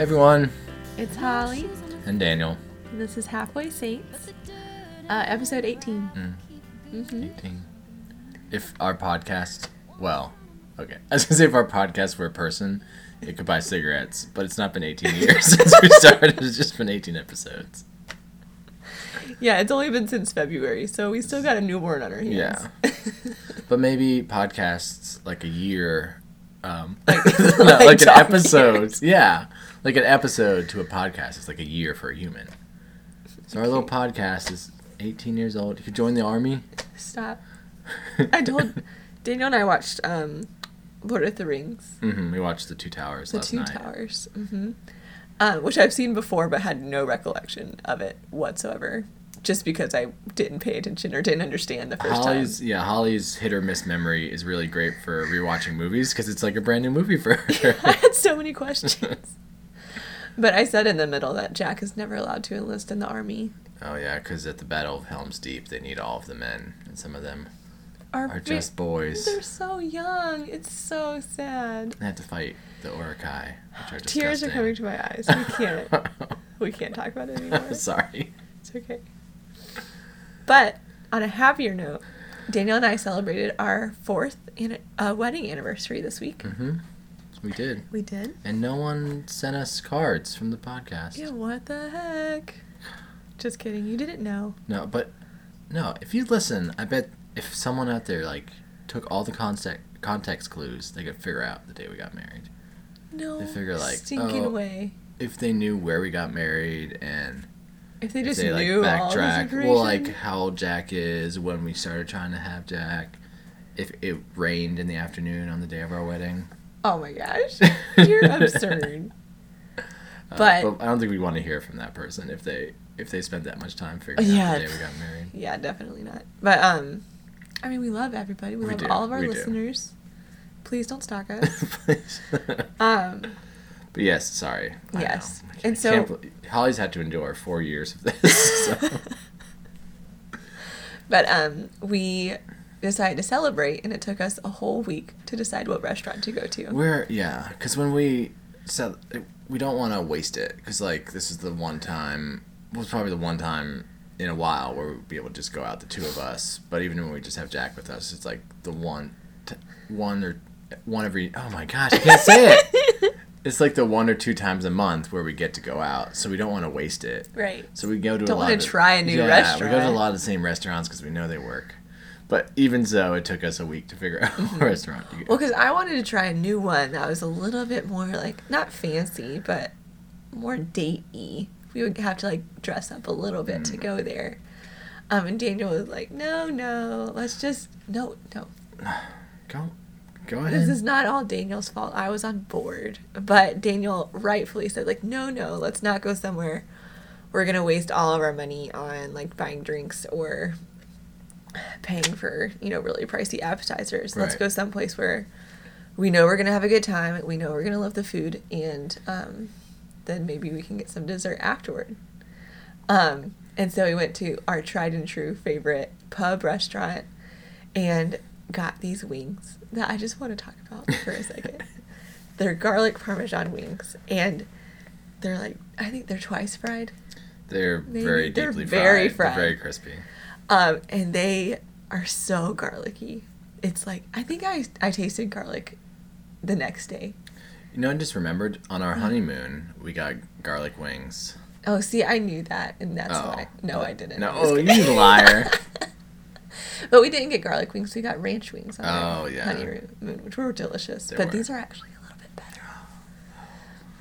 Hey everyone. It's Holly. And Daniel. This is Halfway Saints, episode 18. Mm-hmm. 18. If our podcast, well, okay. I was going to say if our podcast were a person, it could buy cigarettes, but it's not been 18 years since we started. It's just been 18 episodes. Yeah, it's only been since February, so we still got a newborn on our hands. Yeah. But maybe podcasts, like a year, like an episode. Years. Yeah. Like an episode to a podcast is like a year for a human. So our little podcast is 18 years old. You could join the army. Stop. I told Daniel and I watched Lord of the Rings. Mm-hmm. We watched The Two Towers last night. The Two Towers. Mm-hmm. Which I've seen before but had no recollection of it whatsoever. Just because I didn't pay attention or didn't understand the first time. Yeah, Holly's hit or miss memory is really great for rewatching movies because it's like a brand new movie for her. I had so many questions. But I said in the middle that Jack is never allowed to enlist in the army. Oh, yeah, because at the Battle of Helm's Deep, they need all of the men, and some of them are just boys. They're so young. It's so sad. They have to fight the Uruk-hai, which are disgusting. Tears are coming to my eyes. We can't talk about it anymore. Sorry. It's okay. But on a happier note, Daniel and I celebrated our fourth wedding anniversary this week. Mm-hmm. We did. And no one sent us cards from the podcast. Yeah, what the heck? Just kidding. You didn't know. No, but no. If you listen, I bet if someone out there like took all the context clues, they could figure out the day we got married. No. They figure like stinking way. If they knew where we got married and if they knew like, backtrack, all like how old Jack is, when we started trying to have Jack, if it rained in the afternoon on the day of our wedding. Oh my gosh, you're absurd. But I don't think we want to hear from that person if they spent that much time figuring out the day we got married. Yeah, definitely not. But I mean, we love everybody. We love all of our listeners. Do. Please don't stalk us. Please. But yes, sorry. Yes, and so Holly's had to endure 4 years of this. So. But we decided to celebrate, and it took us a whole week to decide what restaurant to go to. Because when we don't want to waste it, because like this is probably the one time in a while where we'd be able to just go out, the two of us. But even when we just have Jack with us, it's like the one every oh my gosh, I can't say it. It's like the one or two times a month where we get to go out, so we don't want to waste it. Right. So we go to restaurant. We go to a lot of the same restaurants because we know they work. But even so, it took us a week to figure out what restaurant to go. Well, because I wanted to try a new one that was a little bit more, like, not fancy, but more date-y. We would have to, like, dress up a little bit to go there. And Daniel was like, no, let's just, no. Go ahead. This is not all Daniel's fault. I was on board. But Daniel rightfully said, like, no, let's not go somewhere we're going to waste all of our money on, like, buying drinks or paying for, really pricey appetizers. Right. Let's go someplace where we know we're going to have a good time, we know we're going to love the food, and then maybe we can get some dessert afterward. And so we went to our tried and true favorite pub restaurant and got these wings that I just want to talk about for a second. They're garlic Parmesan wings, and they're like, I think they're twice fried. They're very deeply fried. They're very crispy. And they are so garlicky. It's like, I think I tasted garlic the next day. I just remembered on our honeymoon, we got garlic wings. Oh, see, I knew that, and that's why. No, I didn't. No, you liar. But we didn't get garlic wings. We got ranch wings on our honeymoon, which were delicious. These are actually a little bit better.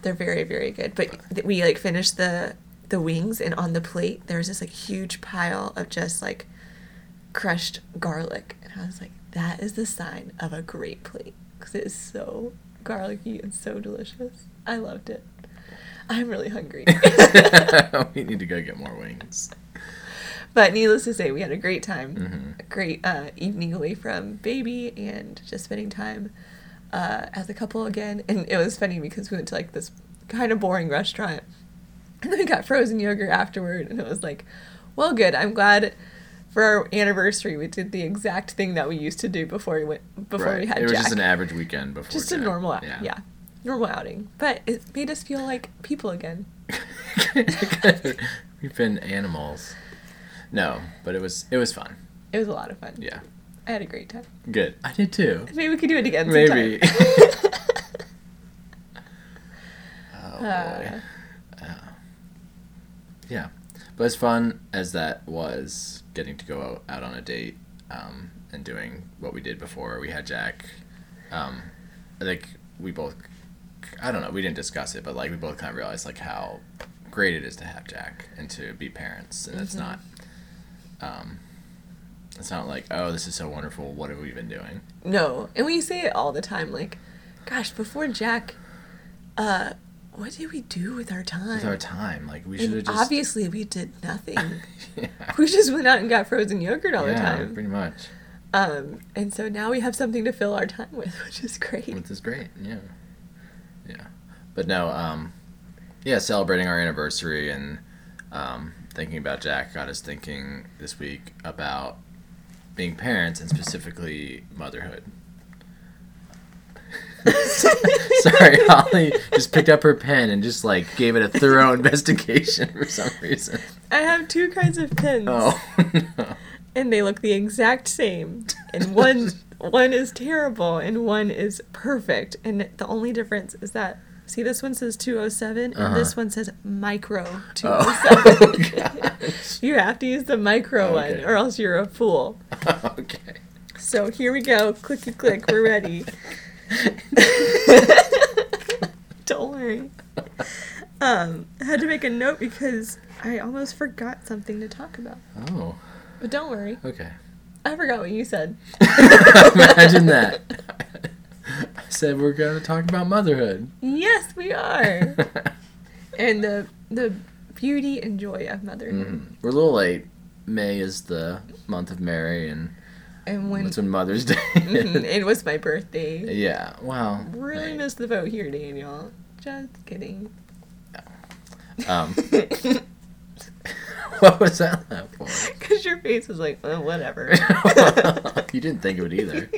They're very, very good. But we, like, finished the wings, and on the plate there was this like huge pile of just like crushed garlic, and I was like, that is the sign of a great plate, because it is so garlicky and so delicious. I loved it. I'm really hungry. We need to go get more wings. But needless to say, we had a great time. Mm-hmm. A great evening away from baby and just spending time as a couple again. And it was funny because we went to like this kind of boring restaurant, and then we got frozen yogurt afterward, and it was like, well, good. I'm glad for our anniversary we did the exact thing that we used to do before we had Jack. It was just an average weekend before Jack. Just a normal, yeah. normal outing, but it made us feel like people again. We've been animals. No, but it was fun. It was a lot of fun. Yeah. I had a great time. Good. I did too. Maybe we could do it again sometime. Maybe. Oh, boy. Yeah. But as fun as that was, getting to go out on a date and doing what we did before we had Jack, I think we both, I don't know, we didn't discuss it, but like we both kind of realized like how great it is to have Jack and to be parents, and it's not like, oh, this is so wonderful, what have we been doing? No, and we say it all the time, like, gosh, before Jack, what did we do with our time? Like, we should have just... Obviously, we did nothing. Yeah. We just went out and got frozen yogurt all the time. Yeah, pretty much. And so now we have something to fill our time with, which is great. Yeah. Yeah. But no, celebrating our anniversary and thinking about Jack got us thinking this week about being parents and specifically motherhood. Sorry, Holly just picked up her pen and just like gave it a thorough investigation for some reason. I have two kinds of pens. Oh, no. And they look the exact same. And one is terrible and one is perfect. And the only difference is that, see, this one says 207 and this one says micro 207. Oh, you have to use the micro one or else you're a fool. Okay. So here we go. Clicky click. We're ready. Don't worry. I had to make a note because I almost forgot something to talk about. Oh. But don't worry. Okay. I forgot what you said. Imagine that. I said we're going to talk about motherhood. Yes, we are. And the beauty and joy of motherhood. We're a little late. May is the month of Mary, and that's when Mother's Day is. It was my birthday. Yeah, wow. Really missed the boat here, Daniel. Just kidding. What was that for? Because your face was like, oh, whatever. You didn't think of it either.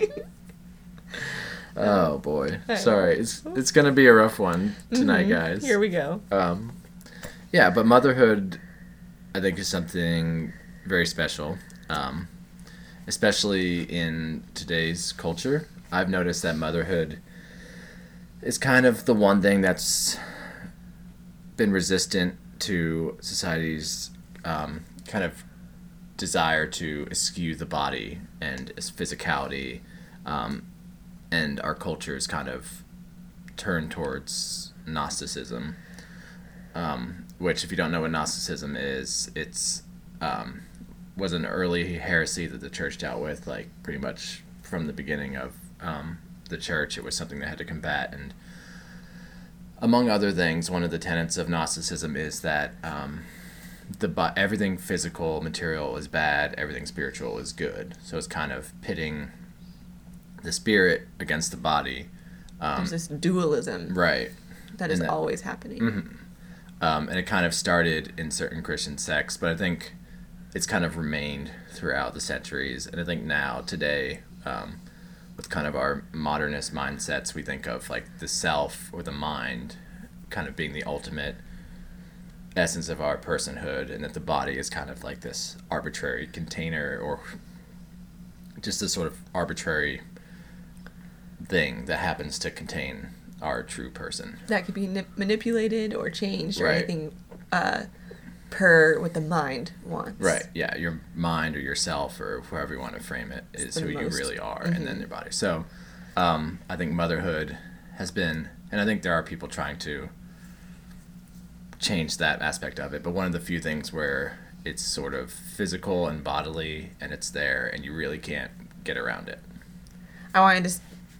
Oh, boy. Sorry. It's going to be a rough one tonight, guys. Here we go. Yeah, but motherhood, I think, is something very special. Especially in today's culture, I've noticed that motherhood is kind of the one thing that's been resistant to society's kind of desire to eschew the body and its physicality, and our culture is kind of turned towards Gnosticism, which, if you don't know what Gnosticism is, it was an early heresy that the church dealt with, like, pretty much from the beginning of the church. It was something they had to combat, and among other things, one of the tenets of Gnosticism is that everything physical, material is bad, everything spiritual is good. So it's kind of pitting the spirit against the body. There's this dualism. Right. That is always happening. Mm-hmm. And it kind of started in certain Christian sects, but I think it's kind of remained throughout the centuries. And I think now, today, with kind of our modernist mindsets, we think of like the self or the mind kind of being the ultimate essence of our personhood, and that the body is kind of like this arbitrary container or just this sort of arbitrary thing that happens to contain our true person. That could be manipulated or changed or anything per what the mind wants. Right, yeah. Your mind or yourself or whoever you want to frame it is who you really are, and then your body. So I think motherhood has been, and I think there are people trying to change that aspect of it, but one of the few things where it's sort of physical and bodily and it's there and you really can't get around it. I wanted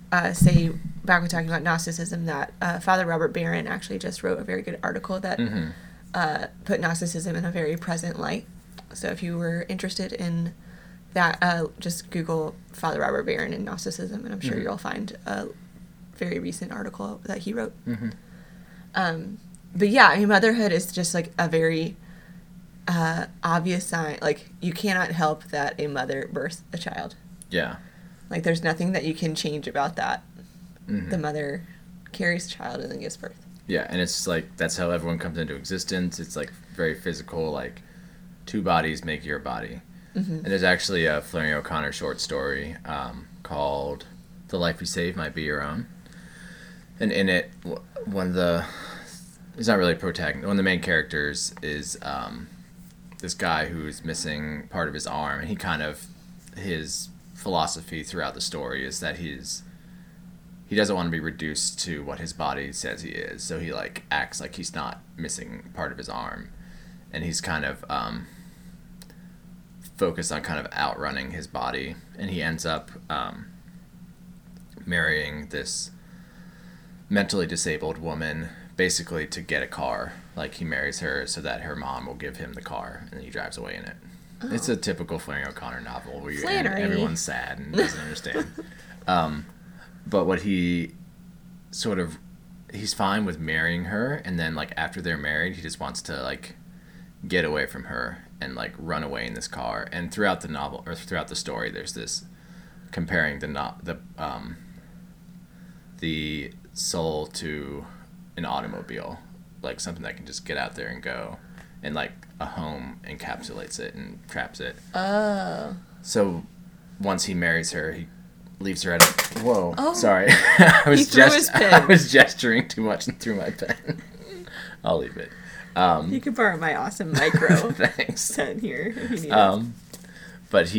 to say, back when talking about Gnosticism, that Father Robert Barron actually just wrote a very good article that put Gnosticism in a very present light. So if you were interested in that, just Google Father Robert Barron and Gnosticism, and I'm sure you'll find a very recent article that he wrote. But yeah, I mean, motherhood is just like a very obvious sign. Like, you cannot help that a mother births a child. Yeah. Like, there's nothing that you can change about that. The mother carries child and then gives birth. Yeah, and it's like that's how everyone comes into existence. It's like very physical, like two bodies make your body. Mm-hmm. And there's actually a Flannery O'Connor short story called "The Life You Save Might Be Your Own," and in it, it's not really a protagonist. One of the main characters is this guy who's missing part of his arm, and he kind of his philosophy throughout the story is that he doesn't want to be reduced to what his body says he is, so he like acts like he's not missing part of his arm, and he's kind of focused on kind of outrunning his body, and he ends up marrying this mentally disabled woman basically to get a car. Like he marries her so that her mom will give him the car, and he drives away in it. Oh. It's a typical Flannery O'Connor novel where everyone's sad and doesn't understand. But what he's fine with marrying her, and then like after they're married, he just wants to like get away from her and like run away in this car. And throughout the novel or throughout the story, there's this comparing the soul to an automobile, like something that can just get out there and go, and like a home encapsulates it and traps it. Oh. So once he marries her, he leaves her at a... Whoa, oh, sorry. I was gesturing too much through my pen. I'll leave it. You could borrow my awesome micro. Thanks. Set here if you need it. But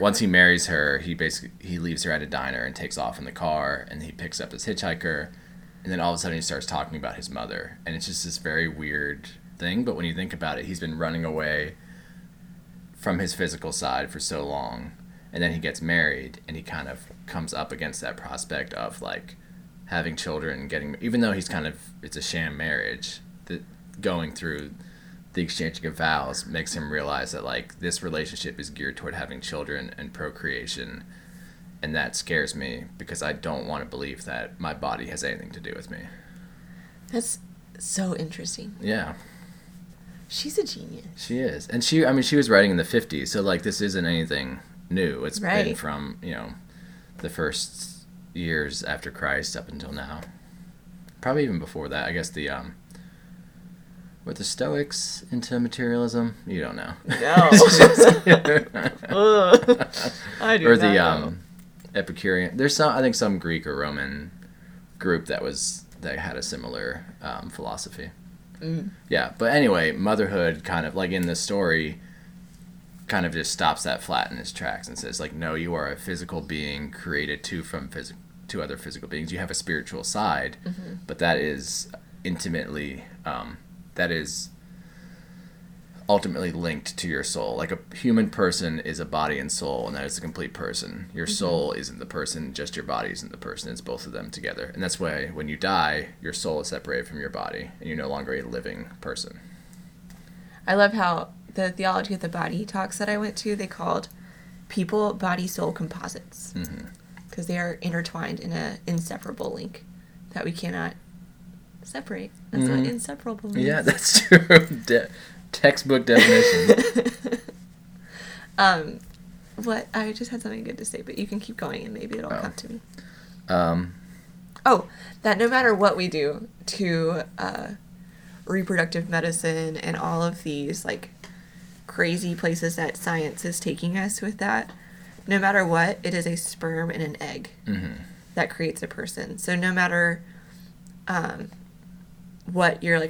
once he marries her, he leaves her at a diner and takes off in the car, and he picks up this hitchhiker, and then all of a sudden he starts talking about his mother, and it's just this very weird thing. But when you think about it, he's been running away from his physical side for so long, and then he gets married, and he kind of comes up against that prospect of like having children and getting, even though he's kind of, it's a sham marriage, that going through the exchanging of vows makes him realize that like this relationship is geared toward having children and procreation, and that scares me because I don't want to believe that my body has anything to do with me. That's so interesting. Yeah. She's a genius. She is. And she was writing in the 50s, so like this isn't anything new. It's been from, you know, the first years after Christ up until now. Probably even before that. I guess the were the Stoics into materialism? You don't know. No. I do. Or the Epicurean. There's some Greek or Roman group that had a similar philosophy. Mm. Yeah, but anyway, motherhood kind of like in the story kind of just stops that flat in its tracks and says like, no, you are a physical being created from other physical beings. You have a spiritual side, mm-hmm. but that is intimately that is ultimately linked to your soul. Like a human person is a body and soul, and that is a complete person. Your mm-hmm. soul isn't the person, just your body isn't the person. It's both of them together. And that's why when you die, your soul is separated from your body, and you're no longer a living person. I love how the Theology of the Body talks that I went to, they called people body-soul composites. Mm-hmm. Because they are intertwined in an inseparable link that we cannot separate. That's mm-hmm. what inseparable means. Yeah, that's true. Textbook definition. What I just had something good to say, but you can keep going and maybe it'll come to me. That no matter what we do to reproductive medicine and all of these like crazy places that science is taking us with that, no matter what, it is a sperm and an egg mm-hmm. that creates a person. So no matter what your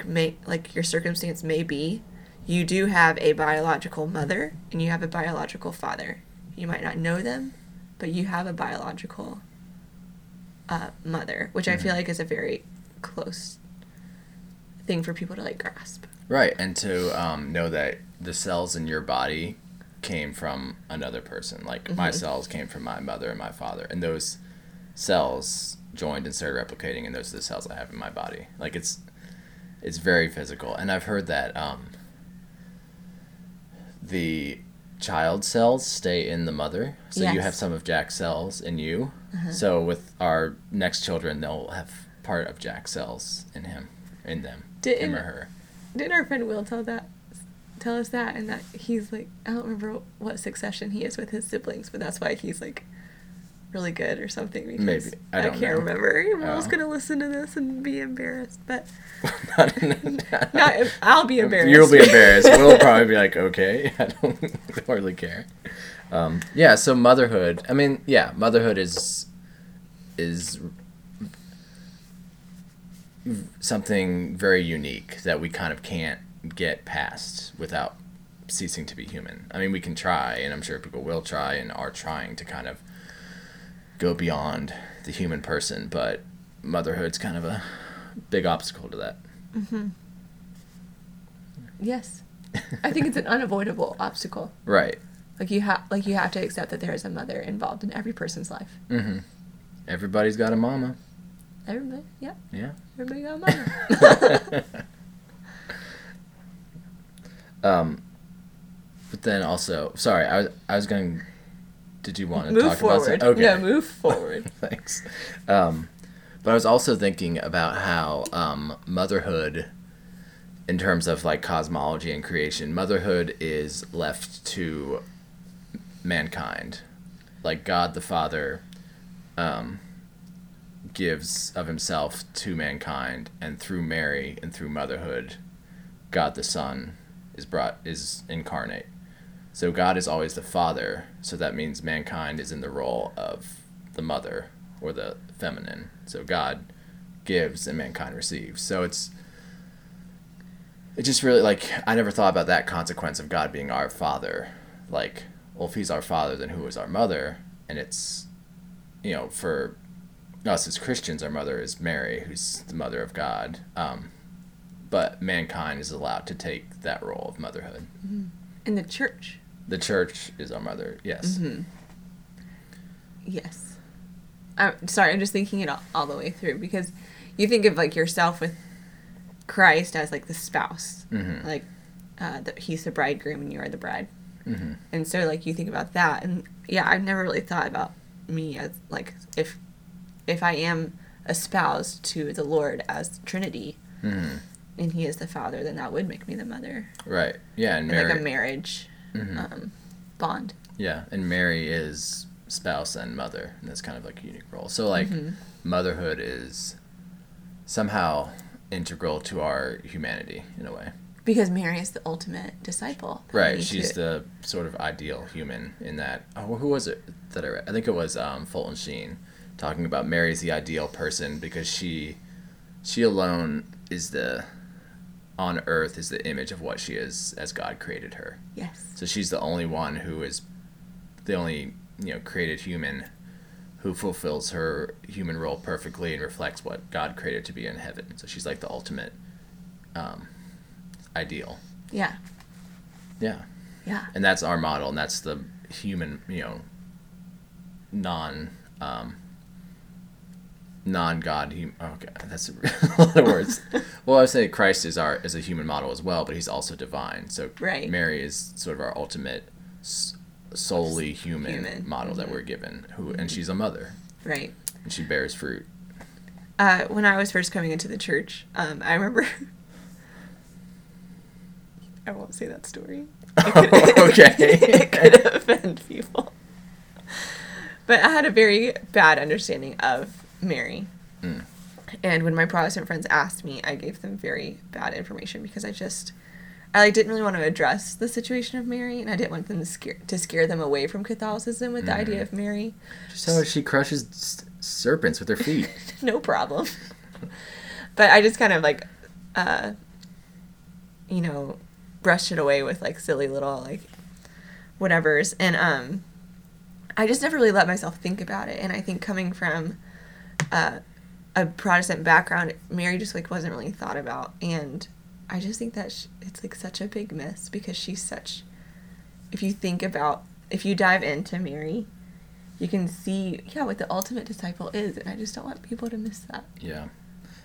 your circumstance may be, you do have a biological mother and you have a biological father. You might not know them, but you have a biological mother, which mm-hmm. I feel like is a very close thing for people to like grasp. Right, and to know that the cells in your body came from another person. Like mm-hmm. my cells came from my mother and my father, and those cells joined and started replicating, and those are the cells I have in my body. Like it's very physical, and I've heard that the child cells stay in the mother, so yes. you have some of Jack's cells in you. Uh-huh. So with our next children, they'll have part of Jack's cells in them, him or her. Didn't our friend Will tell us that, and that he's like, I don't remember what succession he is with his siblings, but that's why he's like really good or something, because maybe. I can't remember. Your mom's going to listen to this and be embarrassed, but I'll be embarrassed. You'll be embarrassed. We'll probably be like, okay, I don't hardly care. Yeah, so motherhood. I mean, yeah, motherhood is something very unique that we kind of can't get past without ceasing to be human. I mean, we can try, and I'm sure people will try and are trying to kind of go beyond the human person, but motherhood's kind of a big obstacle to that. Mm-hmm. Yes. I think it's an unavoidable obstacle. Right. Like you have to accept that there is a mother involved in every person's life. Mm-hmm. Everybody's got a mama. Everybody, yeah. Yeah. Everybody got a mama. But then also, sorry, I was going. Did you want to move talk forward. About something? Okay. Yeah, move forward. Thanks. But I was also thinking about how motherhood, in terms of like cosmology and creation, motherhood is left to mankind. Like God the Father gives of himself to mankind, and through Mary and through motherhood, God the Son is incarnate. So God is always the father, so that means mankind is in the role of the mother or the feminine. So God gives and mankind receives. So it just really, like, I never thought about that consequence of God being our father. Like, well, if he's our father, then who is our mother? And it's, you know, for us as Christians, our mother is Mary, who's the mother of God. But mankind is allowed to take that role of motherhood. Mm-hmm. And the church. The church is our mother, yes. Mm-hmm. Yes. I'm sorry, I'm just thinking it all the way through, because you think of, like, yourself with Christ as, like, the spouse. Mm-hmm. Like, he's the bridegroom and you are the bride. Mm-hmm. And so, like, you think about that. And, yeah, I've never really thought about me as, like, if I am espoused to the Lord as Trinity, mm-hmm. and he is the father, then that would make me the mother. Right. Yeah, and Mary, like a marriage mm-hmm. Bond. Yeah, and Mary is spouse and mother, and that's kind of like a unique role. So, like, mm-hmm. motherhood is somehow integral to our humanity in a way. Because Mary is the ultimate disciple. Right, she's the sort of ideal human in that. Oh, who was it that I read? I think it was Fulton Sheen talking about Mary's the ideal person because she alone is the... on earth is the image of what she is as God created her. Yes. So she's the only one who is the only, you know, created human who fulfills her human role perfectly and reflects what God created to be in heaven. So she's like the ultimate ideal. Yeah. Yeah. Yeah. And that's our model, and that's the human, you know, non-God human. Okay, that's a lot of words. Well, I would say Christ is a human model as well, but he's also divine. So right. Mary is sort of our ultimate solely human model mm-hmm. that we're given. And she's a mother. Right. And she bears fruit. When I was first coming into the church, I remember. I won't say that story. Okay. It could offend people. But I had a very bad understanding of Mary. Mm. And when my Protestant friends asked me, I gave them very bad information because I didn't really want to address the situation of Mary, and I didn't want them to scare them away from Catholicism with the idea of Mary. So she crushes serpents with her feet. No problem. But I just kind of like, you know, brushed it away with like silly little like whatevers, and I just never really let myself think about it. And I think coming from a Protestant background, Mary just like wasn't really thought about, and I just think that it's like such a big miss, because she's such, if you dive into Mary, you can see what the ultimate disciple is, and I just don't want people to miss that. Yeah,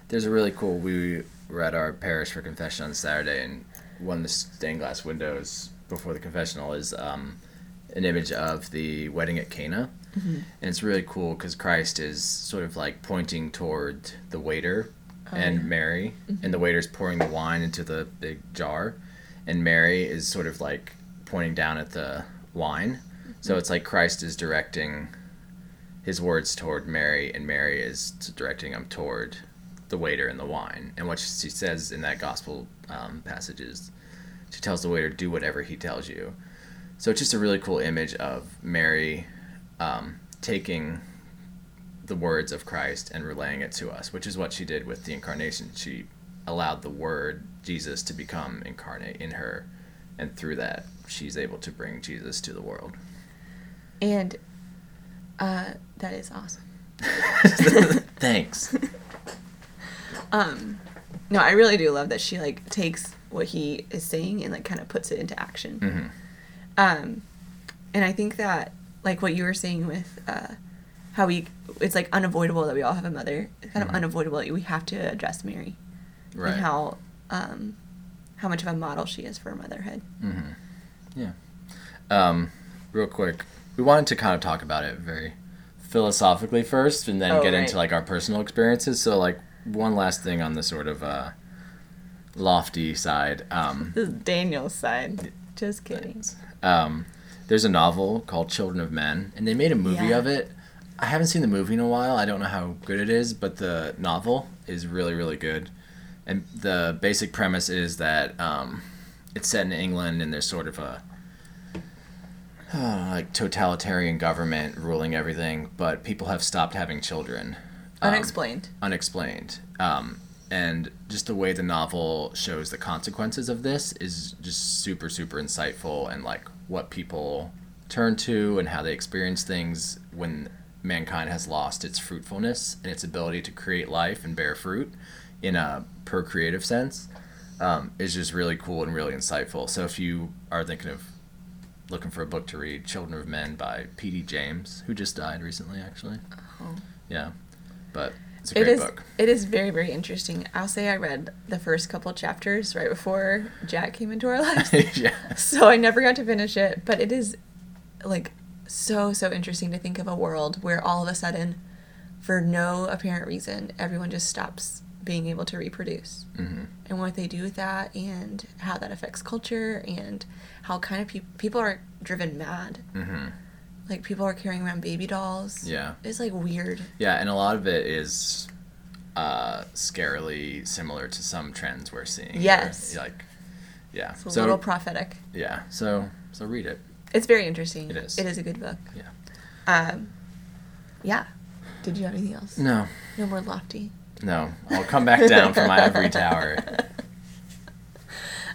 there's a really cool, we were at our parish for confession on Saturday, and one of the stained glass windows before the confessional is an image of the wedding at Cana. Mm-hmm. And it's really cool because Christ is sort of like pointing toward the waiter Mary, mm-hmm. and the waiter's pouring the wine into the big jar, and Mary is sort of like pointing down at the wine. Mm-hmm. So it's like Christ is directing his words toward Mary, and Mary is directing them toward the waiter and the wine. And what she says in that gospel passage is, she tells the waiter, do whatever he tells you. So it's just a really cool image of Mary taking the words of Christ and relaying it to us, which is what she did with the incarnation. She allowed the word Jesus to become incarnate in her, and through that she's able to bring Jesus to the world. And that is awesome. Thanks. No, I really do love that she like takes what he is saying and like kind of puts it into action. Mm-hmm. And I think that like what you were saying with how it's like unavoidable that we all have a mother. It's kind mm-hmm. of unavoidable that we have to address Mary. Right. And how much of a model she is for motherhood. Mm-hmm. Yeah. Real quick, we wanted to kind of talk about it very philosophically first, and then get into like our personal experiences. So like one last thing on the sort of lofty side. This is Daniel's side. Just kidding. There's a novel called Children of Men, and they made a movie of it. I haven't seen the movie in a while. I don't know how good it is, but the novel is really, really good. And the basic premise is that it's set in England, and there's sort of a like totalitarian government ruling everything, but people have stopped having children. Unexplained. And just the way the novel shows the consequences of this is just super, super insightful, and like what people turn to and how they experience things when mankind has lost its fruitfulness and its ability to create life and bear fruit in a procreative sense, is just really cool and really insightful. So if you are thinking of looking for a book to read, Children of Men by P.D. James, who just died recently, actually. Oh. Yeah. But it's a great book. It is very, very interesting. I'll say I read the first couple chapters right before Jack came into our lives. Yeah. So I never got to finish it, but it is like so, so interesting to think of a world where all of a sudden, for no apparent reason, everyone just stops being able to reproduce, mm-hmm. and what they do with that, and how that affects culture, and how kind of people are driven mad. Mm-hmm. Like people are carrying around baby dolls. Yeah, it's like weird. Yeah, and a lot of it is scarily similar to some trends we're seeing. Yes, where, like yeah, it's a little prophetic. Yeah, so read it. It's very interesting. It is. It is a good book. Yeah. Yeah. Did you have anything else? No. No more lofty. No, I'll come back down from my ivory tower.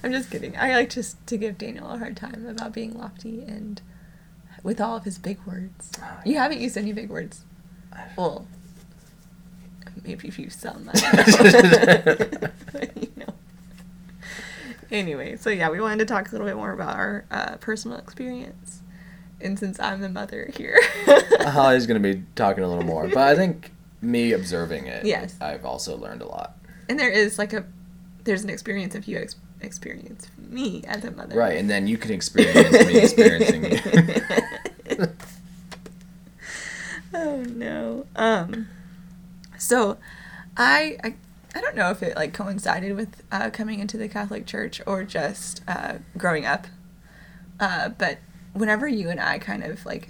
I'm just kidding. I like just to give Daniel a hard time about being lofty and with all of his big words. You haven't used any big words. Well, maybe if you sound that. You know. Anyway, so yeah, we wanted to talk a little bit more about our personal experience. And since I'm the mother here. Holly's going to be talking a little more, but I think... me observing it, yes. I've also learned a lot. And there is like there's an experience of you experience me as a mother. Right, and then you can experience me experiencing you. Oh no. So I don't know if it like coincided with coming into the Catholic Church or just growing up. But whenever you and I kind of like...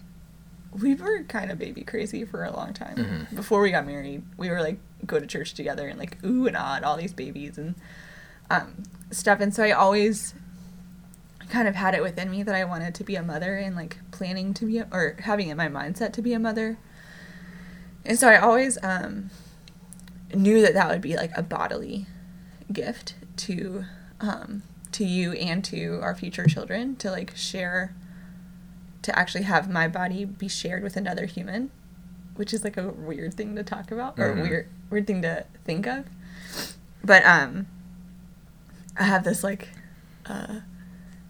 we were kind of baby crazy for a long time. Mm-hmm. Before we got married, we were like, go to church together and like, ooh and ah, all these babies and stuff. And so I always kind of had it within me that I wanted to be a mother and like planning to be, or having in my mindset to be a mother. And so I always knew that would be like a bodily gift to you and to our future children, to like share, to actually have my body be shared with another human, which is like a weird thing to talk about, or mm-hmm. a weird thing to think of. But I have this like,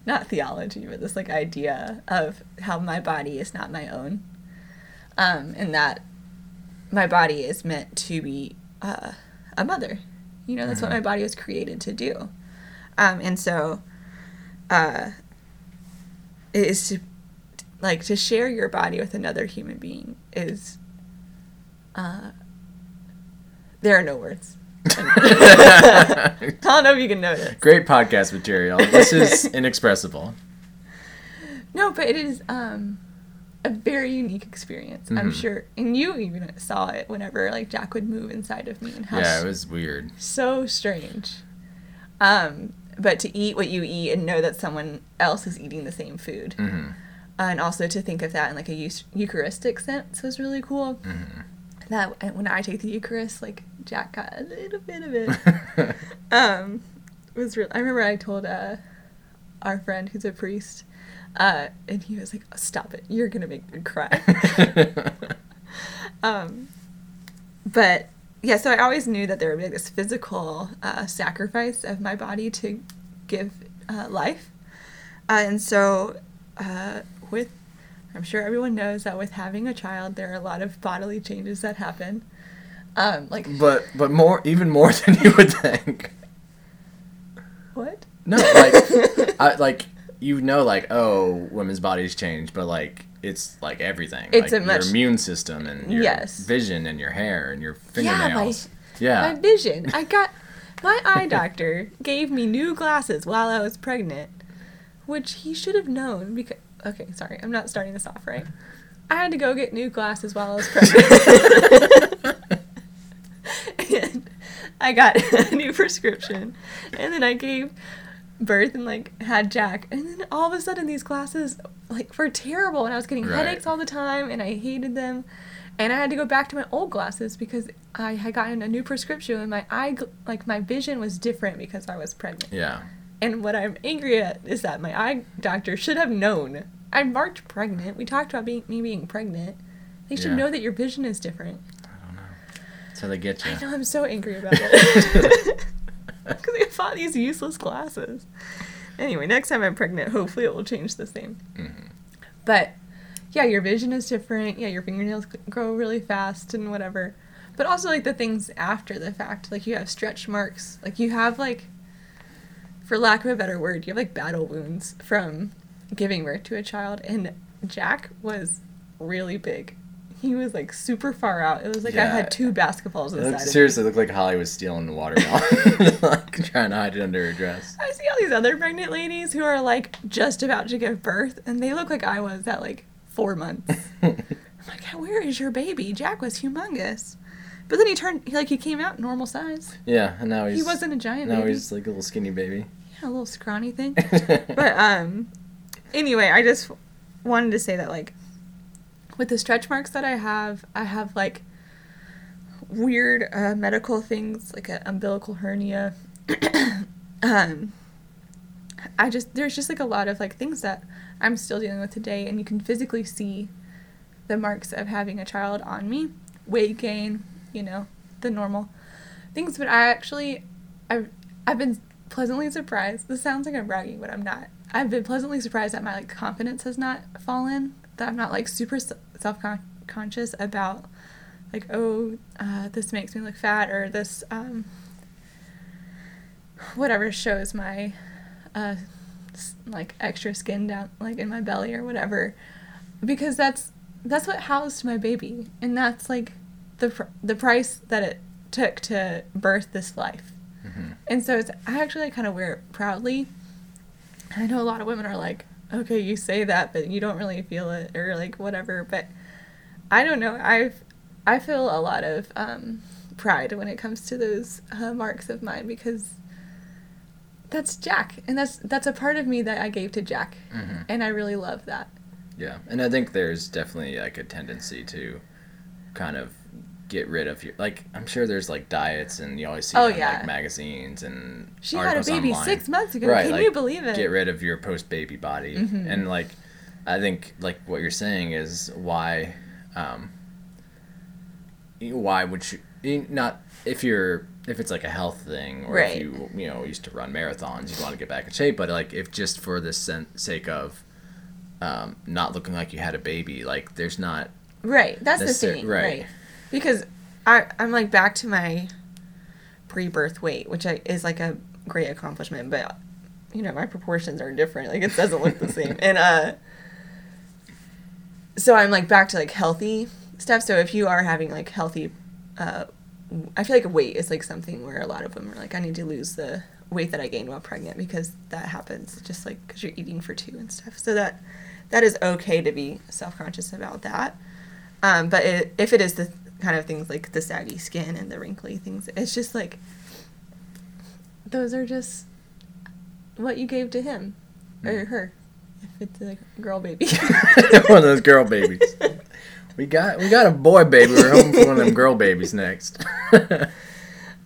not theology, but this like idea of how my body is not my own, and that my body is meant to be a mother. You know, that's mm-hmm. what my body was created to do. And so it is to... like, to share your body with another human being is, there are no words. I don't know if you can notice. Great podcast material. This is inexpressible. No, but it is, a very unique experience, I'm sure. And you even saw it whenever, like, Jack would move inside of me and how... Yeah, it was weird. So strange. But to eat what you eat and know that someone else is eating the same food. Mm-hmm. And also to think of that in, like, a Eucharistic sense was really cool. Mm-hmm. That when I take the Eucharist, like, Jack got a little bit of it. Was real. I remember I told our friend who's a priest, and he was like, oh, stop it, you're going to make me cry. But, yeah, so I always knew that there would be, like, this physical sacrifice of my body to give life. And so with, I'm sure everyone knows that with having a child, there are a lot of bodily changes that happen. But more, even more than you would think. What? No, like, you know, like, oh, women's bodies change, but, like, it's, like, everything. It's like a your immune system and your vision and your hair and your fingernails. My vision. My eye doctor gave me new glasses while I was pregnant, which he should have known because... Okay, sorry, I'm not starting this off right. I had to go get new glasses while I was pregnant. And I got a new prescription. And then I gave... birth and like had Jack, and then all of a sudden these glasses like were terrible and I was getting headaches all the time and I hated them, and I had to go back to my old glasses because I had gotten a new prescription and my eye like my vision was different because I was pregnant. Yeah. And what I'm angry at is that my eye doctor should have known. I marked pregnant. We talked about me being pregnant. They should know that your vision is different. I don't know. That's how they get you. I know, I'm so angry about it. Because I bought these useless glasses. Anyway, next time I'm pregnant, hopefully it will change the same. Mm-hmm. But, yeah, your vision is different. Yeah, your fingernails grow really fast and whatever. But also, like, the things after the fact. Like, you have stretch marks. Like, you have, like, for lack of a better word, you have, like, battle wounds from giving birth to a child. And Jack was really big. He was, like, super far out. It was like I had two basketballs on the side of me. Seriously, it looked like Holly was stealing the watermelon. Like, trying to hide it under her dress. I see all these other pregnant ladies who are, like, just about to give birth, and they look like I was at, like, 4 months. I'm like, where is your baby? Jack was humongous. But then he came out normal size. Yeah, and now he wasn't a giant baby. Now he's, like, a little skinny baby. Yeah, a little scrawny thing. But, anyway, I just wanted to say that, like, with the stretch marks that I have, like, weird medical things, like an umbilical hernia. There's just, like, a lot of, like, things that I'm still dealing with today, and you can physically see the marks of having a child on me. Weight gain, you know, the normal things. But I've been pleasantly surprised. This sounds like I'm bragging, but I'm not. I've been pleasantly surprised that my, like, confidence has not fallen. That I'm not, like, super self-conscious about, like, oh, this makes me look fat, or this, whatever shows my, like, extra skin down, like, in my belly or whatever, because that's what housed my baby, and that's, like, the price that it took to birth this life. Mm-hmm. And so I actually, like, kind of wear it proudly. I know a lot of women are like, okay, you say that, but you don't really feel it, or, like, whatever, but I don't know, I feel a lot of pride when it comes to those marks of mine, because that's Jack, and that's a part of me that I gave to Jack, mm-hmm. and I really love that. Yeah, and I think there's definitely, like, a tendency to kind of get rid of your, like, I'm sure there's, like, diets, and you always see on, like, magazines and she had a baby online. 6 months ago. Right, can you believe it? Get rid of your post-baby body. Mm-hmm. And, like, I think, like, what you're saying is why would you not, if it's, like, a health thing, or if you know, used to run marathons, you want to get back in shape, but, like, if just for the sake of not looking like you had a baby, like, there's not... Right, that's the thing. Right. Because I'm, like, back to my pre-birth weight, which is, like, a great accomplishment. But, you know, my proportions are different. Like, it doesn't look the same. And so I'm, like, back to, like, healthy stuff. So if you are having, like, healthy I feel like weight is, like, something where a lot of women are like, I need to lose the weight that I gained while pregnant, because that happens just, like, because you're eating for two and stuff. So that that is okay to be self-conscious about that. But if it is the kind of things like the saggy skin and the wrinkly things, it's just like, those are just what you gave to him or her. If it's a girl baby. One of those girl babies. We got a boy baby. We're hoping for one of them girl babies next.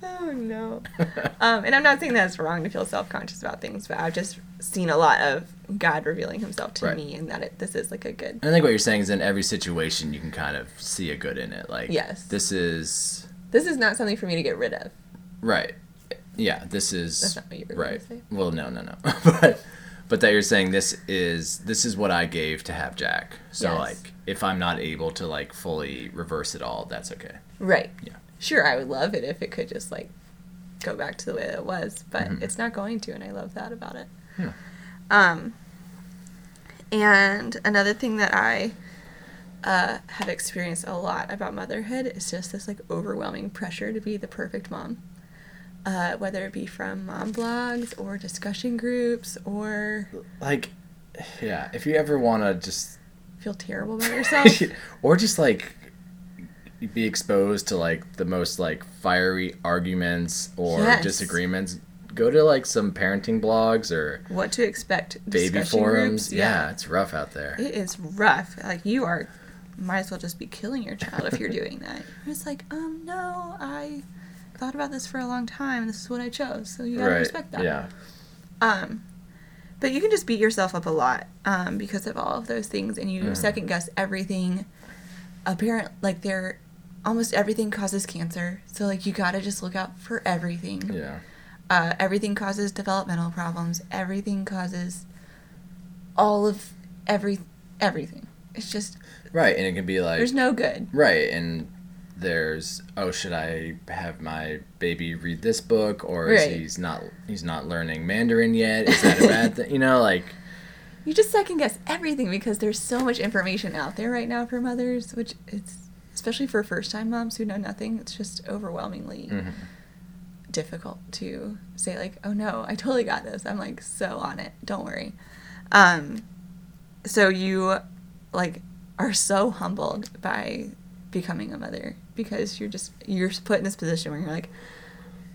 Oh, no. And I'm not saying that it's wrong to feel self-conscious about things, but I've just seen a lot of God revealing himself to me, and that this is like a good... I think what you're saying is in every situation you can kind of see a good in it. Like, yes. This is not something for me to get rid of. Right. Yeah, this is... That's not what you were going to say. Well, no. But that you're saying this is what I gave to have Jack. So, like, if I'm not able to, like, fully reverse it all, that's okay. Right. Yeah. Sure, I would love it if it could just, like, go back to the way that it was. But it's not going to, and I love that about it. Yeah. And another thing that I have experienced a lot about motherhood is just this, like, overwhelming pressure to be the perfect mom. Whether it be from mom blogs or discussion groups or... Like, yeah, if you ever want to just... Feel terrible about yourself. Or just, like... be exposed to, like, the most, like, fiery arguments or disagreements, go to, like, some parenting blogs or... What to expect. Baby forums. Yeah, it's rough out there. It is rough. Like, might as well just be killing your child if you're doing that. It's like, no, I thought about this for a long time, and this is what I chose, so you gotta respect that. Yeah. But you can just beat yourself up a lot because of all of those things, and you second-guess everything. Apparent, like, they're... Almost everything causes cancer, so, like, you gotta just look out for everything. Yeah. Everything causes developmental problems. Everything causes all of everything. It's just... Right, and it can be, like... There's no good. Right, and there's, should I have my baby read this book? Or is he's not learning Mandarin yet? Is that a bad thing? You know, like... You just second-guess everything because there's so much information out there right now for mothers, which it's... Especially for first-time moms who know nothing, it's just overwhelmingly difficult to say, like, oh, no, I totally got this. I'm, like, so on it. Don't worry. So you, like, are so humbled by becoming a mother because you're put in this position where you're like,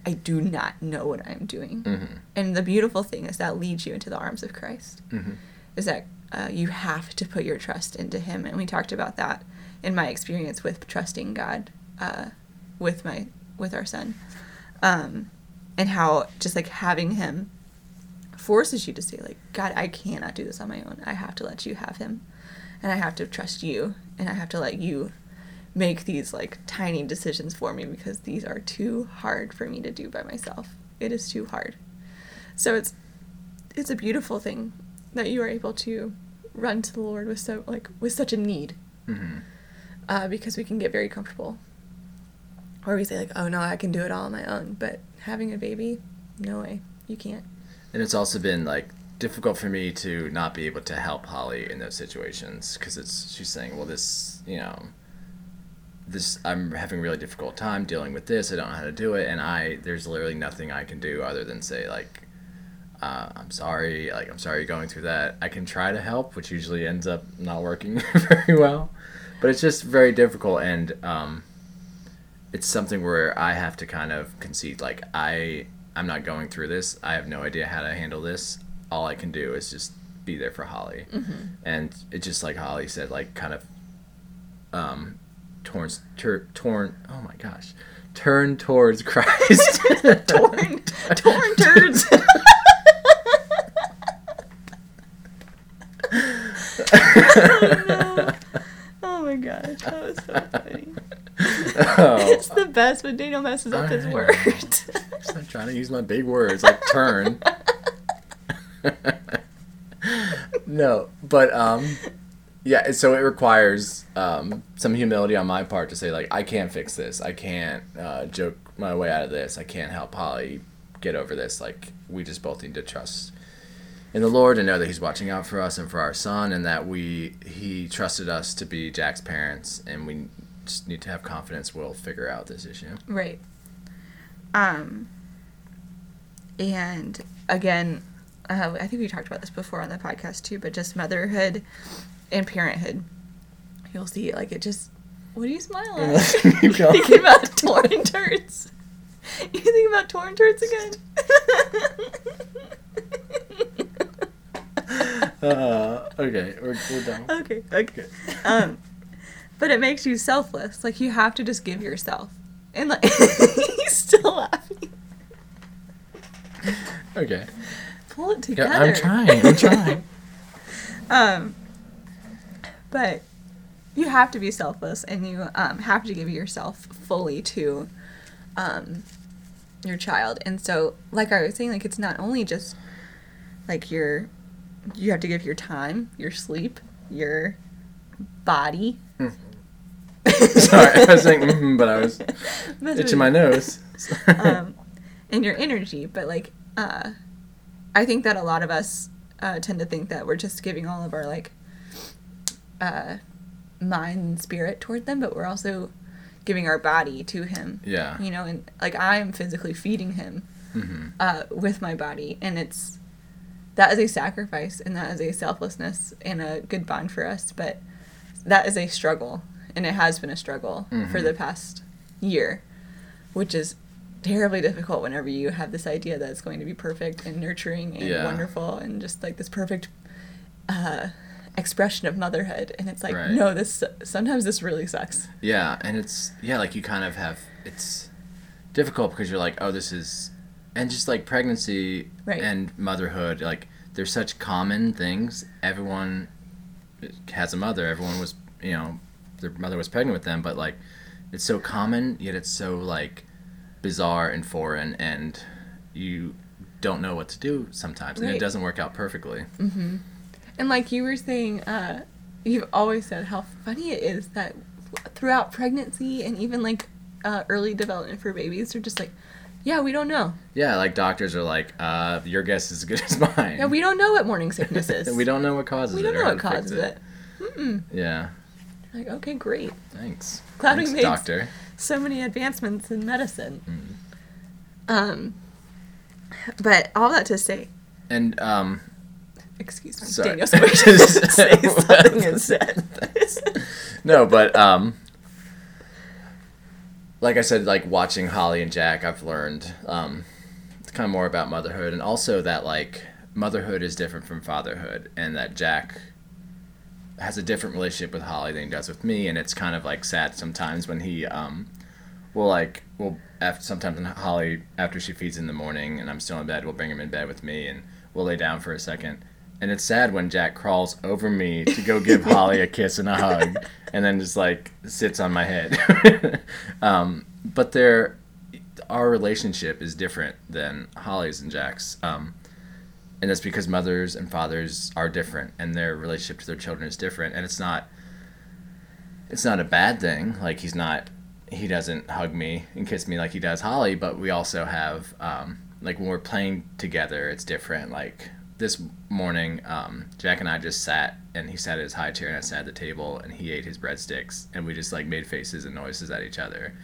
I do not know what I'm doing. Mm-hmm. And the beautiful thing is that leads you into the arms of Christ, is that you have to put your trust into him. And we talked about that. In my experience with trusting God, with our son, and how just like having him forces you to say, like, God, I cannot do this on my own. I have to let you have him, and I have to trust you, and I have to let you make these like tiny decisions for me because these are too hard for me to do by myself. It is too hard. So it's a beautiful thing that you are able to run to the Lord with such a need. Mm-hmm. Because we can get very comfortable, or we say like, "Oh no, I can do it all on my own." But having a baby, no way, you can't. And it's also been like difficult for me to not be able to help Holly in those situations because she's saying, "Well, this I'm having a really difficult time dealing with this. I don't know how to do it, and there's literally nothing I can do other than say like, I'm sorry. Like I'm sorry you're going through that. I can try to help, which usually ends up not working very well." But it's just very difficult, and it's something where I have to kind of concede, like, I'm not going through this. I have no idea how to handle this. All I can do is just be there for Holly. Mm-hmm. And it's just like Holly said, like, kind of turn towards Christ. torn turds. Oh, no. Oh my gosh, that was so funny. It's the best, but Daniel messes up his words. I'm just not trying to use my big words, like turn. No, but, yeah, so it requires some humility on my part to say, like, I can't fix this. I can't joke my way out of this. I can't help Holly get over this. Like, we just both need to trust in the Lord and know that he's watching out for us and for our son, and that he trusted us to be Jack's parents, and we just need to have confidence we'll figure out this issue. Right. And again, I think we talked about this before on the podcast too, but just motherhood and parenthood. You'll see, like, it just, what do you smile at? You thinking about torn turds? You think about torn turds again? Okay, we're done. Okay. But it makes you selfless. Like, you have to just give yourself. And, like, he's still laughing. Okay. Pull it together. Yeah, I'm trying. But you have to be selfless, and you have to give yourself fully to your child. And so, like I was saying, like, it's not only just, like, you have to give your time, your sleep, your body. Mm-hmm. Sorry, I was saying, but I was itching my nose. And your energy, but, like, I think that a lot of us tend to think that we're just giving all of our, like, mind and spirit toward them, but we're also giving our body to him. Yeah. You know, and, like, I'm physically feeding him mm-hmm. With my body, and that is a sacrifice, and that is a selflessness and a good bond for us, but that is a struggle, and it has been a struggle mm-hmm. for the past year, which is terribly difficult whenever you have this idea that it's going to be perfect and nurturing and wonderful and just, like, this perfect expression of motherhood, and it's like, no, this sometimes this really sucks. Yeah, and it's, like, you kind of have, it's difficult because you're like, oh, this is, and just, like, pregnancy and motherhood, like, they're such common things. Everyone has a mother. Everyone was, their mother was pregnant with them, but, like, it's so common, yet it's so, like, bizarre and foreign, and you don't know what to do sometimes, and it doesn't work out perfectly. Mm-hmm. And, like you were saying, you've always said how funny it is that throughout pregnancy and even, like, early development for babies, they're just like, yeah, we don't know. Yeah, like, doctors are like, your guess is as good as mine. Yeah, we don't know what morning sickness is. We don't know what causes it. Mm-mm. Yeah. Like, okay, great. Thanks. Glad we made doctor. So many advancements in medicine. Mm. But all that to say. And, excuse me. Sorry. Daniel's just say something and said this. No, but, like I said, like, watching Holly and Jack, I've learned it's kind of more about motherhood, and also that, like, motherhood is different from fatherhood, and that Jack has a different relationship with Holly than he does with me, and it's kind of, like, sad sometimes when he sometimes Holly, after she feeds in the morning and I'm still in bed, will bring him in bed with me, and we'll lay down for a second, and it's sad when Jack crawls over me to go give Holly a kiss and a hug, and then just, like, sits on my head. But our relationship is different than Holly's and Jack's, and that's because mothers and fathers are different, and their relationship to their children is different. And it's not a bad thing. Like, he doesn't hug me and kiss me like he does Holly, but we also have, like, when we're playing together, it's different. Like, this morning, Jack and I just sat, and he sat at his high chair, and I sat at the table, and he ate his breadsticks, and we just, like, made faces and noises at each other.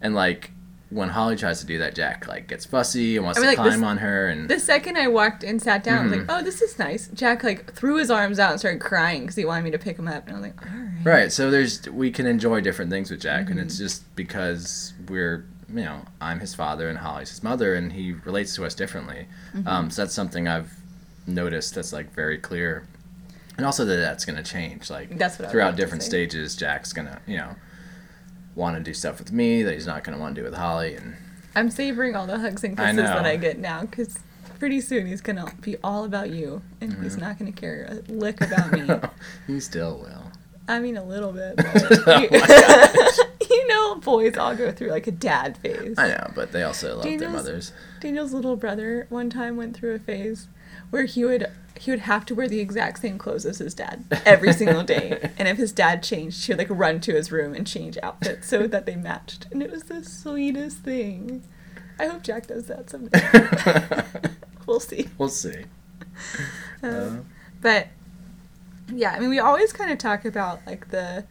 And, like, when Holly tries to do that, Jack, like, gets fussy and wants to climb on her. And the second I walked and sat down, mm-hmm. I was like, oh, this is nice. Jack, like, threw his arms out and started crying because he wanted me to pick him up. And I was like, all right. Right, so we can enjoy different things with Jack, mm-hmm. and it's just because we're, I'm his father and Holly's his mother, and he relates to us differently. Mm-hmm. So that's something I've noticed that's, like, very clear. And also that's going to change. Like, that's what throughout different stages, Jack's going to, want to do stuff with me that he's not going to want to do with Holly. And I'm savoring all the hugs and kisses that I get now, because pretty soon he's going to be all about you, and mm-hmm. he's not going to care a lick about me. He still will. I mean, a little bit. But oh my gosh. Boys all go through, like, a dad phase. I know, but they also love their mothers. Daniel's little brother one time went through a phase where he would have to wear the exact same clothes as his dad every single day. And if his dad changed, he would, like, run to his room and change outfits so that they matched. And it was the sweetest thing. I hope Jack does that someday. We'll see. But, yeah, I mean, we always kind of talk about, like, the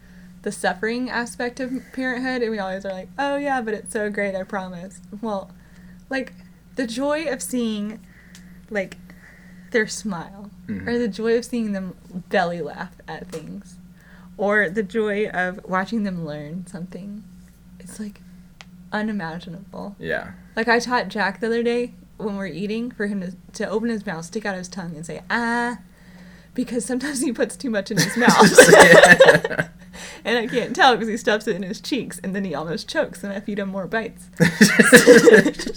suffering aspect of parenthood, and we always are like, oh, yeah, but it's so great, I promise. Well, like, the joy of seeing, like, their smile, or the joy of seeing them belly laugh at things, or the joy of watching them learn something. It's like unimaginable. Yeah. Like I taught Jack the other day when we're eating for him to open his mouth, stick out his tongue, and say ah, because sometimes he puts too much in his mouth. And I can't tell because he stuffs it in his cheeks, and then he almost chokes, and I feed him more bites.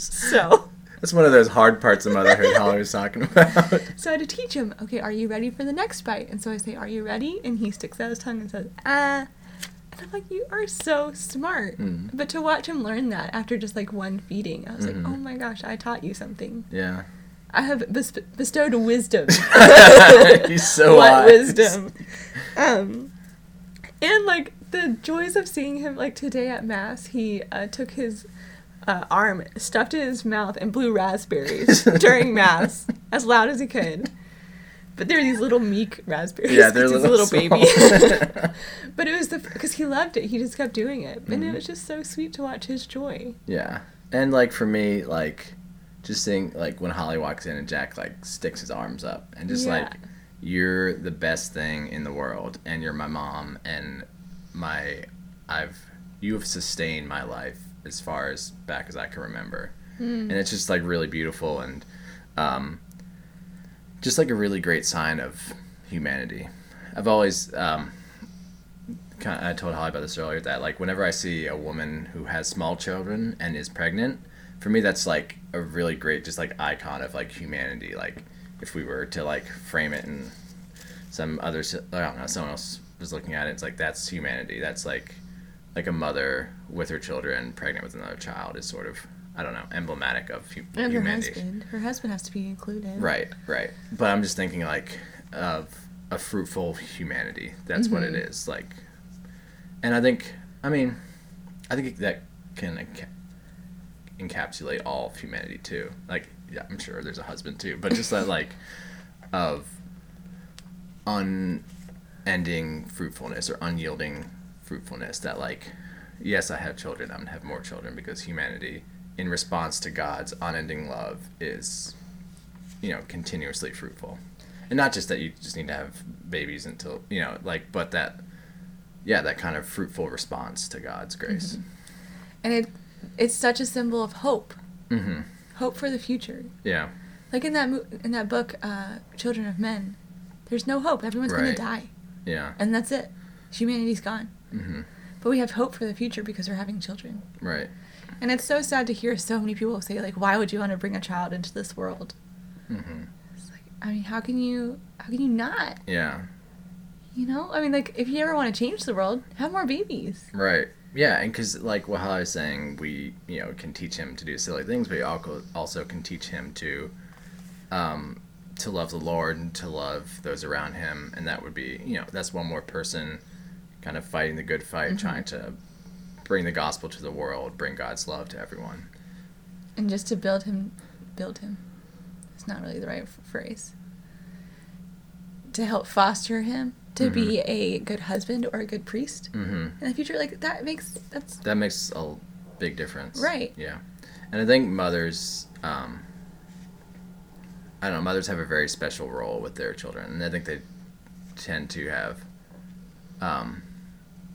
So that's one of those hard parts of motherhood Holly was talking about. So I had to teach him, okay, are you ready for the next bite? And so I say, are you ready? And he sticks out his tongue and says, ah. And I'm like, you are so smart. Mm-hmm. But to watch him learn that after just like one feeding, I was like, oh my gosh, I taught you something. Yeah. I have bestowed wisdom. He's so wise. What wisdom. And, like, the joys of seeing him, like, today at Mass, he took his arm, stuffed it in his mouth, and blew raspberries during Mass as loud as he could. But they're these little meek raspberries. Yeah, they're little baby. But it was because he loved it. He just kept doing it. And it was just so sweet to watch his joy. Yeah. And, like, for me, like, just seeing, like, when Holly walks in and Jack, like, sticks his arms up and just, like, you're the best thing in the world, and you're my mom, and you have sustained my life as far as back as I can remember. And it's just like really beautiful, and just like a really great sign of humanity. I've always I told Holly about this earlier, that like whenever I see a woman who has small children and is pregnant, for me that's like a really great just like icon of like humanity. Like if we were to like frame it in some other, I don't know, someone else was looking at it, it's like that's humanity. That's like a mother with her children, pregnant with another child, is sort of, I don't know, emblematic of and humanity. Her husband has to be included. Right. But I'm just thinking like of a fruitful humanity. That's what it is like. And I think that can encapsulate all of humanity too. Like, yeah, I'm sure there's a husband too, but just that like of unending fruitfulness or unyielding fruitfulness, that like, yes, I have children, I'm going to have more children, because humanity in response to God's unending love is, you know, continuously fruitful. And not just that you just need to have babies until, you know, like, but that, yeah, that kind of fruitful response to God's grace. And it's such a symbol of hope. Hope for the future. Yeah. Like in that book, Children of Men, there's no hope. Everyone's going to die. Yeah. And that's it. Humanity's gone. But we have hope for the future because we're having children. Right. And it's so sad to hear so many people say, like, why would you want to bring a child into this world? It's like, I mean, how can you not? Yeah. You know? I mean, like, if you ever want to change the world, have more babies. Right. Yeah, and because, like, what Holly was saying, we, you know, can teach him to do silly things, but we also can teach him to love the Lord and to love those around him, and that would be, you know, that's one more person kind of fighting the good fight, trying to bring the gospel to the world, bring God's love to everyone. And just to build him. It's not really the right phrase. To help foster him. To be a good husband or a good priest in the future, like that makes a big difference, right? Yeah, and I think mothers, mothers have a very special role with their children, and I think they tend to have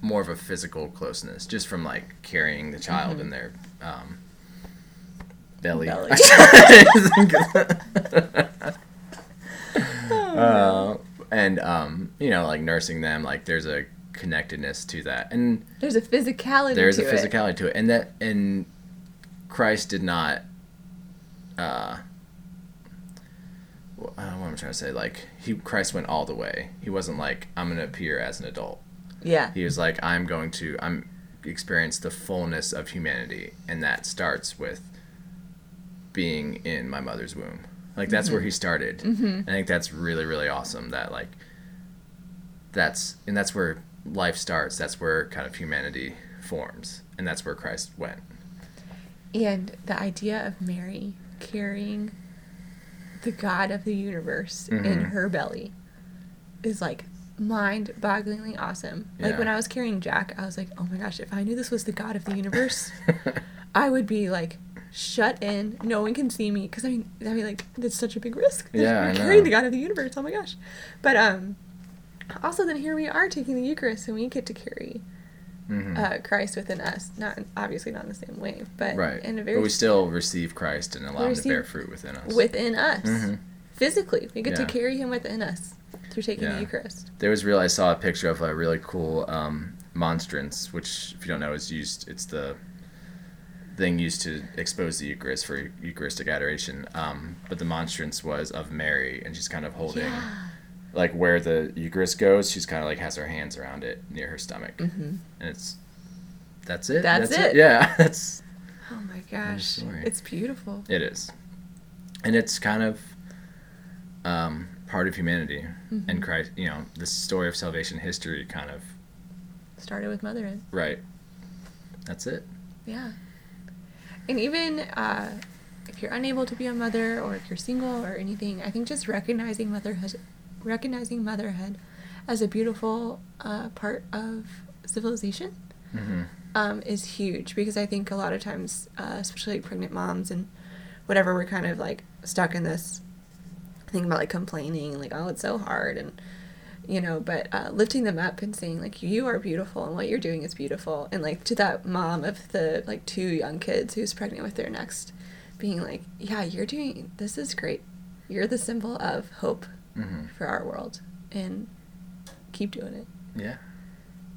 more of a physical closeness, just from like carrying the child in their belly. And, you know, like nursing them, like there's a connectedness to that. And there's a physicality to it. And that, and Christ did not, I don't know what I'm trying to say. Like Christ went all the way. He wasn't like, I'm going to appear as an adult. Yeah. He was like, I'm experience the fullness of humanity. And that starts with being in my mother's womb. Like, that's where he started. I think that's really, really awesome that, like, that's where life starts. That's where kind of humanity forms. And that's where Christ went. And the idea of Mary carrying the God of the universe in her belly is, like, mind-bogglingly awesome. Like, when I was carrying Jack, I was like, oh my gosh, if I knew this was the God of the universe, I would be, like, shut in. No one can see me because I mean, like, that's such a big risk. Yeah, I know. You're carrying the God of the universe. Oh my gosh. But also, then here we are taking the Eucharist, and we get to carry Christ within us. Not obviously not in the same way, but in a very. But we still receive Christ and allow Him to bear fruit within us. Within us, physically, we get to carry Him within us through taking the Eucharist. There was I saw a picture of a really cool monstrance, which, if you don't know, is used. It's the thing used to expose the Eucharist for Eucharistic adoration. But the monstrance was of Mary, and she's kind of holding. Yeah. Like where the Eucharist goes, she's kind of like has her hands around it near her stomach, and that's it. That's it. Yeah, that's. Oh my gosh, it's beautiful. It is, and it's kind of part of humanity and Christ. You know, the story of salvation history kind of started with mothering. Right. That's it. Yeah, and even. If you're unable to be a mother, or if you're single, or anything, I think just recognizing motherhood as a beautiful part of civilization is huge, because I think a lot of times, especially pregnant moms and whatever, we're kind of like stuck in this thing about like complaining, like, oh, it's so hard, and you know, but lifting them up and saying like, you are beautiful and what you're doing is beautiful, and like to that mom of the like 2 young kids who's pregnant with their next, being like, yeah, you're doing, this is great. You're the symbol of hope for our world, and keep doing it. Yeah.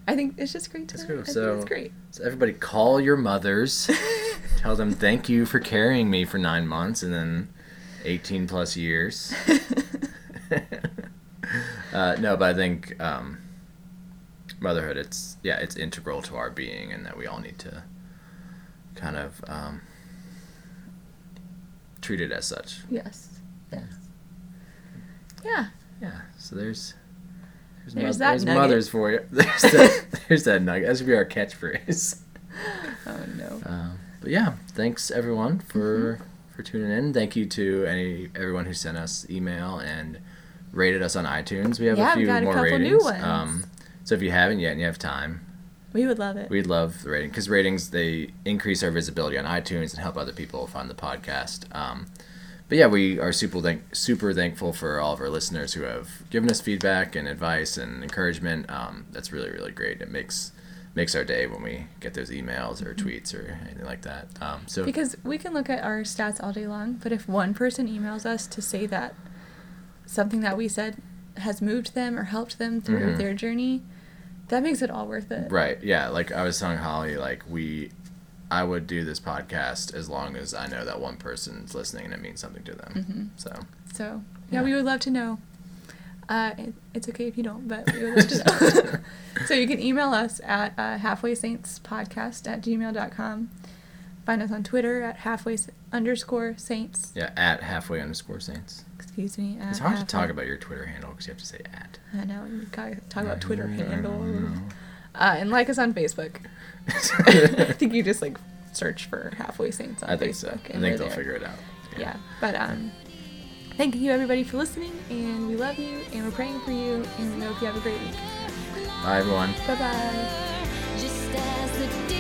I think it's just great. That's cool. So it's great. So everybody call your mothers, tell them thank you for carrying me for 9 months and then 18 plus years. No, but I think motherhood, it's integral to our being, and that we all need to kind of treat it as such. Yes. Yes. Yeah. So there's mothers for you. There's that nugget. That should be our catchphrase. Oh no. But yeah, thanks everyone for tuning in. Thank you to everyone who sent us email and rated us on iTunes. We have a few more ratings. New ones. So if you haven't yet and you have time, we would love it. We'd love the rating, because ratings, they increase our visibility on iTunes and help other people find the podcast. But yeah, we are super thankful for all of our listeners who have given us feedback and advice and encouragement. That's really, really great. It makes our day when we get those emails or tweets or anything like that. So because we can look at our stats all day long, but if one person emails us to say that something that we said has moved them or helped them through their journey, that makes it all worth it. Right, yeah. Like I was telling Holly, like I would do this podcast as long as I know that one person's listening and it means something to them. So yeah, we would love to know. It's okay if you don't, but we would love to know. So you can email us at halfwaysaintspodcast@gmail.com. Find us on Twitter at halfway_saints. Yeah, at halfway_saints. Excuse me. It's hard to talk about your Twitter handle because you have to say at. I know. You gotta talk about Twitter handle. And like us on Facebook. I think you just like search for Halfway Saints on Facebook. I think so. I think they'll figure it out. Yeah. But thank you everybody for listening, and we love you, and we're praying for you, and we hope you have a great week. Bye everyone. Bye bye.